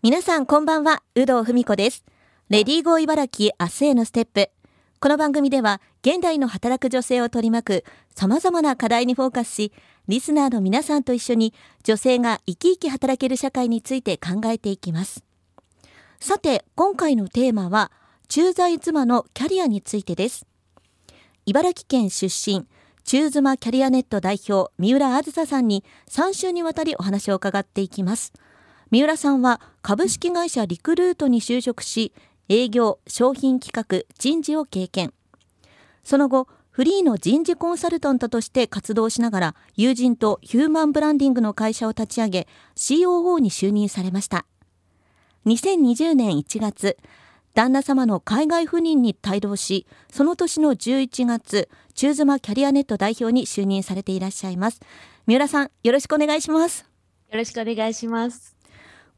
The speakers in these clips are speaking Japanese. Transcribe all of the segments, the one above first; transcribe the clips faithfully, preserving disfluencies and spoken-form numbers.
皆さんこんばんは、有働文子です。レディーゴー茨城、明日へのステップ。この番組では現代の働く女性を取り巻くさまざまな課題にフォーカスし、リスナーの皆さんと一緒に女性が生き生き働ける社会について考えていきます。さて、今回のテーマは駐在妻のキャリアについてです。茨城県出身、中妻キャリアネット代表、三浦あずささんにさん週にわたりお話を伺っていきます。三浦さんは株式会社リクルートに就職し、営業、商品企画、人事を経験。その後、フリーの人事コンサルタントとして活動しながら、友人とヒューマンブランディングの会社を立ち上げ、シーオーオー に就任されました。にせんにじゅうねんいちがつ、旦那様の海外赴任に帯同し、その年のじゅういちがつ、中妻キャリアネット代表に就任されていらっしゃいます。三浦さん、よろしくお願いします。よろしくお願いします。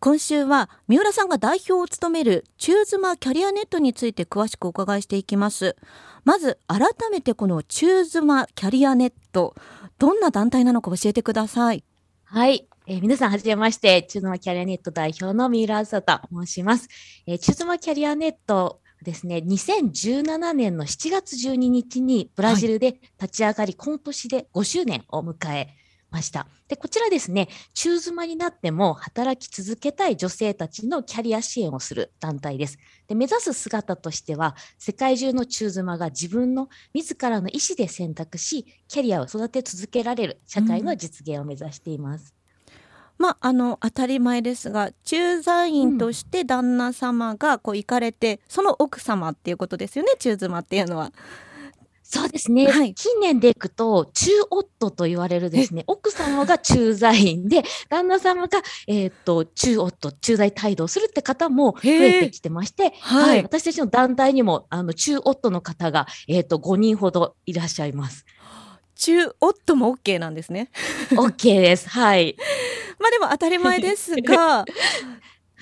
今週は三浦さんが代表を務める中妻キャリアネットについて詳しくお伺いしていきます。まず改めてこの中妻キャリアネット、どんな団体なのか教えてください。はい、えー、皆さんはじめまして、中妻キャリアネット代表の三浦あずさと申します。えー、中妻キャリアネットですね、にせんじゅうななねんのしちがつじゅうににちにブラジルで立ち上がり、はい、今年でごしゅうねんを迎えました。で、こちらですね、中妻になっても働き続けたい女性たちのキャリア支援をする団体です。で、目指す姿としては、世界中の中妻が自分の自らの意思で選択し、キャリアを育て続けられる社会の実現を目指しています。うん、まあ、あの当たり前ですが、駐在員として旦那様がこう行かれて、うん、その奥様っていうことですよね、中妻っていうのは。そうですね、はい、近年でいくと中夫と言われるですね、奥様が駐在員で旦那様が、えー、と中夫、駐在帯同するって方も増えてきてまして、はいはい、私たちの団体にもあの中夫の方が、えー、とごにんほどいらっしゃいます。中夫も OK なんですね。OK です、はい。まあでも当たり前ですが、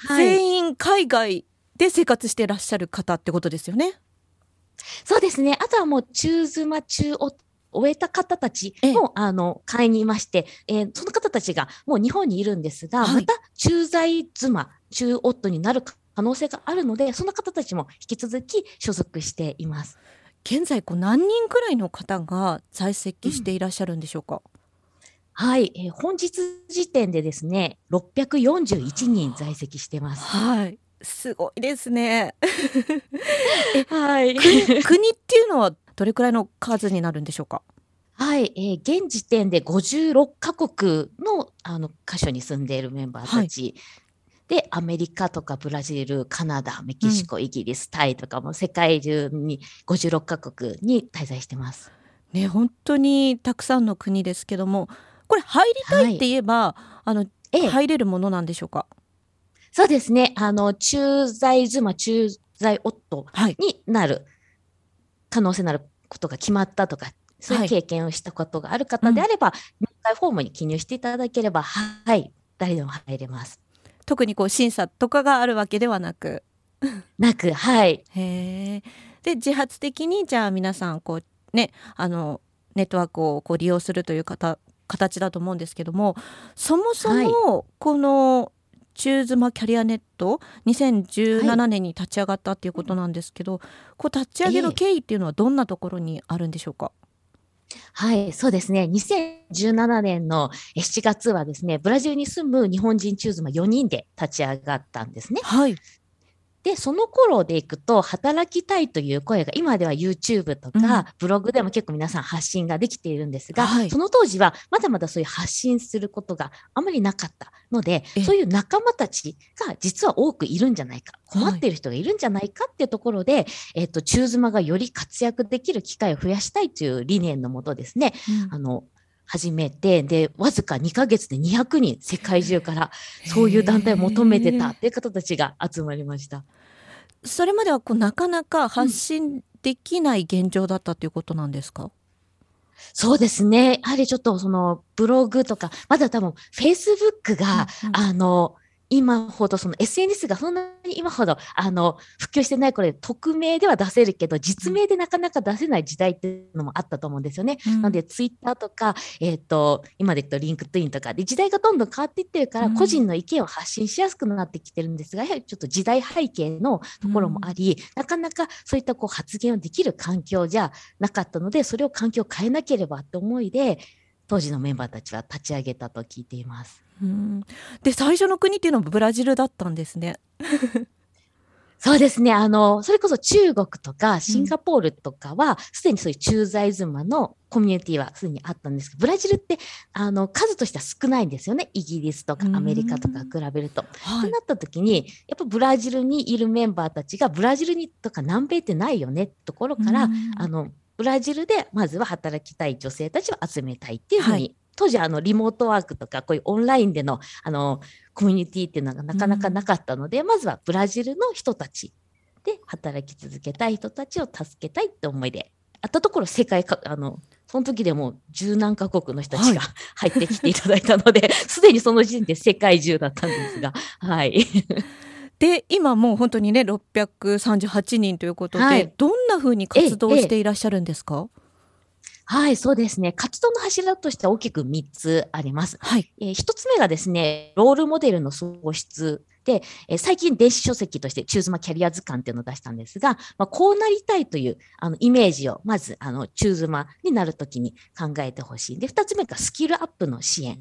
はい、全員海外で生活していらっしゃる方ってことですよね。そうですね。あとはもう中妻中を終えた方たちもあの会にいまして、えー、その方たちがもう日本にいるんですが、はい、また駐在妻中夫になる可能性があるので、その方たちも引き続き所属しています。現在こう何人くらいの方が在籍していらっしゃるんでしょうか。うん、はい、えー、本日時点でですね、ろっぴゃくよんじゅういちにん在籍してます。はい、すごいですね。はい、国, 国っていうのはどれくらいの数になるんでしょうか。はい、えー、現時点でごじゅうろっかこく の, あの箇所に住んでいるメンバーたち、はい、でアメリカとかブラジル、カナダ、メキシコ、イギリス、うん、タイとかも世界中にごじゅうろっかこくに滞在してます、ね、本当にたくさんの国ですけども、これ入りたいって言えば、はい、あのええ、入れるものなんでしょうか。そうですね、あの駐在妻駐在夫になる、はい、可能性のあることが決まったとか、そういう経験をしたことがある方であれば、入会、うん、フォームに記入していただければ、はい、誰でも入れます。特にこう審査とかがあるわけではなくなく、はい。へー。で、自発的にじゃあ皆さんこう、ね、あのネットワークをこう利用するという方形だと思うんですけども、そもそもこの、はい、中妻キャリアネットにせんじゅうななねんに立ち上がったということなんですけど、はい、こう立ち上げの経緯っていうのはどんなところにあるんでしょうか。はい、そうですね。にせんじゅうななねんのしちがつはですね、ブラジルに住む日本人中妻よにんで立ち上がったんですね。はい。で、その頃でいくと働きたいという声が今では YouTube とかブログでも結構皆さん発信ができているんですが、うん、はい、その当時はまだまだそういう発信することがあまりなかったので、そういう仲間たちが実は多くいるんじゃないか、困っている人がいるんじゃないかっていうところで、はい、えーと、中妻がより活躍できる機会を増やしたいという理念のもとですね、うん、あの始めて、でわずかにかげつでにひゃくにん世界中からそういう団体を求めてたっていう方たちが集まりました。それまではこうなかなか発信できない現状だったということなんですか。うん、そうですね、やはりちょっとそのブログとか、まだ多分フェイスブックが、うんうん、あの今ほどその エスエヌエス がそんなに今ほどあの普及してないこれ匿名では出せるけど実名でなかなか出せない時代っていうのもあったと思うんですよね、うん、なのでツイッターとか、えー、と今で言うとリンクトインとかで時代がどんどん変わっていってるから個人の意見を発信しやすくなってきてるんですが、やはりちょっと時代背景のところもあり、うん、なかなかそういったこう発言をできる環境じゃなかったので、それを環境を変えなければって思いで当時のメンバーたちは立ち上げたと聞いています。うんで最初の国っていうのはブラジルだったんですね。そうですね、あのそれこそ中国とかシンガポールとかはすで、うん、にそういう駐在妻のコミュニティはすでにあったんですけど、ブラジルってあの数としては少ないんですよね、イギリスとかアメリカとか比べると。となった時にやっぱブラジルにいるメンバーたちがブラジルにとか南米ってないよねってところからあのブラジルでまずは働きたい女性たちを集めたいっていうふうに、はい、当時あのリモートワークとかこういうオンラインでの、あのコミュニティっていうのがなかなかなかったので、うん、まずはブラジルの人たちで働き続けたい人たちを助けたいって思いであったところ、世界かあのその時でも十何カ国の人たちが入ってきていただいたので、すで、はい、にその時点で世界中だったんですが、はい。で今もう本当にねろっぴゃくさんじゅうはちにんということで、はい、どんな風に活動していらっしゃるんですか？はい、そうですね、活動の柱としては大きくみっつあります、はい。えー、ひとつめがですねロールモデルの創出で、えー、最近電子書籍としてチューズマキャリア図鑑っていうのを出したんですが、まあ、こうなりたいというあのイメージをまずあのチューズマになるときに考えてほしい。でふたつめがスキルアップの支援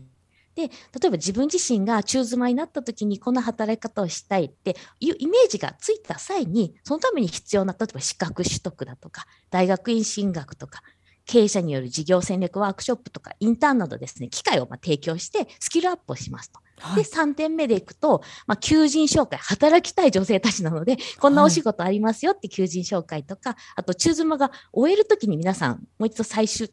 で、例えば自分自身がチューズマになった時にこの働き方をしたいっていうイメージがついた際に、そのために必要な例えば資格取得だとか大学院進学とか経営者による事業戦略ワークショップとかインターンなどですね、機会をまあ提供してスキルアップをしますと、はい、でさんてんめでいくと、まあ、求人紹介、働きたい女性たちなのでこんなお仕事ありますよって求人紹介とか、はい、あとチューズマが終える時に皆さんもう一度再就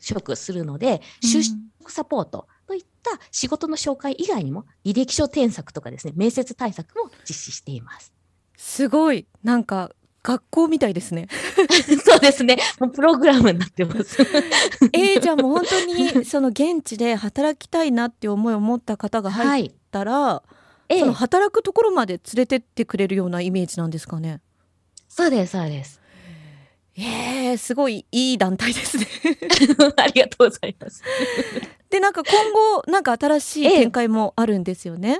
職するので就職サポート、うんといった仕事の紹介以外にも履歴書添削とかですね、面接対策も実施しています。すごい、なんか学校みたいですね。そうですね、もうプログラムになってます。えー、じゃあもう本当にその現地で働きたいなって思いを持った方が入ったら、はい、その働くところまで連れてってくれるようなイメージなんですかね？そうですそうです。えー、すごいいい団体ですね。ありがとうございます。でなんか今後なんか新しい展開もあるんですよね。ええ、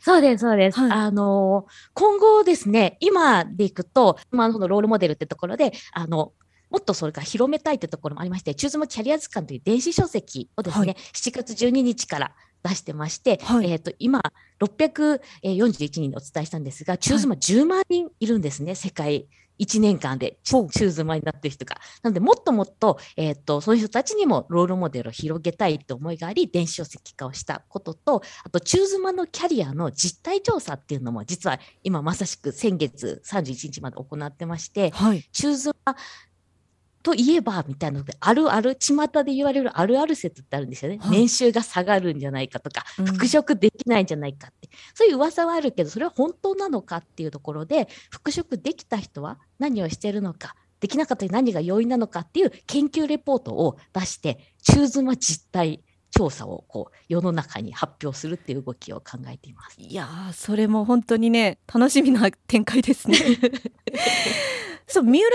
そうですそうです、はい、あの今後ですね、今でいくと、まあ、ロールモデルってところであのもっとそれから広めたいってところもありまして、チューズマキャリア図鑑という電子書籍をですね、はい、しちがつじゅうににちから出してまして、はい、えー、と今ろっぴゃくよんじゅういちにんでお伝えしたんですが、チューズマじゅうまんにんいるんですね、はい、世界いちねんかんでチューズマになってる人が。なのでもっともっと、えー、とそういう人たちにもロールモデルを広げたいって思いがあり、電子書籍化をしたことと、あとチューズマのキャリアの実態調査っていうのも実は今まさしく先月さんじゅういちにちまで行ってまして、はい、チューズマといえばみたいなので、あるある巷で言われるあるある説ってあるんですよね、はい、年収が下がるんじゃないかとか、うん、復職できないんじゃないかって、そういう噂はあるけどそれは本当なのかっていうところで、復職できた人は何をしているのか、できなかった人は何が要因なのかっていう研究レポートを出して、チューズマ実態調査をこう世の中に発表するっていう動きを考えています。いやー、それも本当にね楽しみな展開ですね。そう、三浦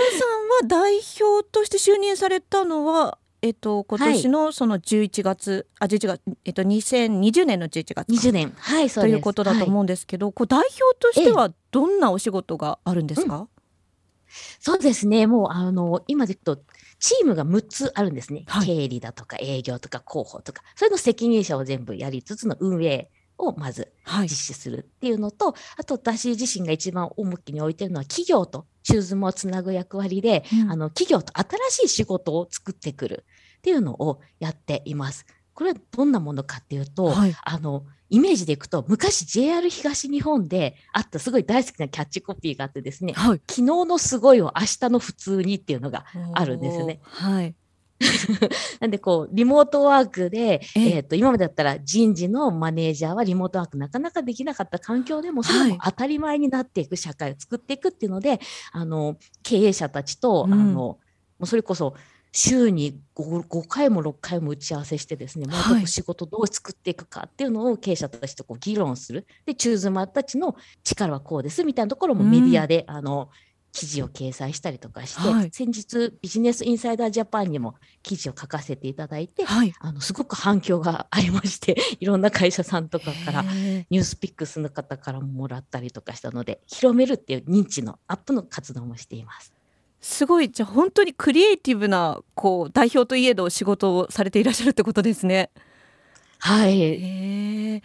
さんは代表として就任されたのは、えっと、今年のそのじゅういちがつ、はい、あ、じゅういちがつ、えっと、にせんにじゅうねんのじゅういちがつにじゅうねん、はい、そうですということだと思うんですけど、はい、こう代表としてはどんなお仕事があるんですか？ええ、うん、そうですね、もうあの今で言うとチームがむっつあるんですね、はい、経理だとか営業とか広報とか、それの責任者を全部やりつつの運営をまず実施するっていうのと、はい、あと私自身が一番重きに置いているのは企業とチューズマをつなぐ役割で、うん、あの企業と新しい仕事を作ってくるっていうのをやっています。これはどんなものかっていうと、はい、あのイメージでいくと昔 ジェイアール 東日本であったすごい大好きなキャッチコピーがあってですね、はい、昨日のすごいを明日の普通にっていうのがあるんですよね。はい。なんでこうリモートワークで、えー、と今までだったら人事のマネージャーはリモートワークなかなかできなかった環境でも、それも当たり前になっていく社会を作っていくっていうので、はい、あの経営者たちと、うん、あのもうそれこそ週に 5, 5回もろっかいも打ち合わせしてですね、まあ、仕事どう作っていくかっていうのを経営者たちとこう議論する。で、チューズマーたちの力はこうですみたいなところもメディアで、うん、あの記事を掲載したりとかして、はい、先日ビジネスインサイダージャパンにも記事を書かせていただいて、はい、あのすごく反響がありましていろんな会社さんとかからニュースピックスの方からももらったりとかしたので、広めるっていう認知のアップの活動もしています。すごい。じゃあ本当にクリエイティブなこう代表といえど仕事をされていらっしゃるってことですね。はい。えー、い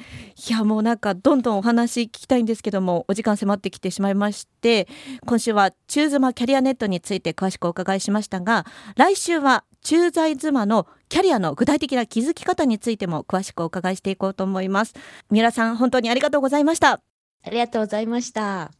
やもうなんかどんどんお話聞きたいんですけども、お時間迫ってきてしまいまして、今週はチューズマキャリアネットについて詳しくお伺いしましたが、来週は駐在妻のキャリアの具体的な気づき方についても詳しくお伺いしていこうと思います。三浦さん、本当にありがとうございました。ありがとうございました。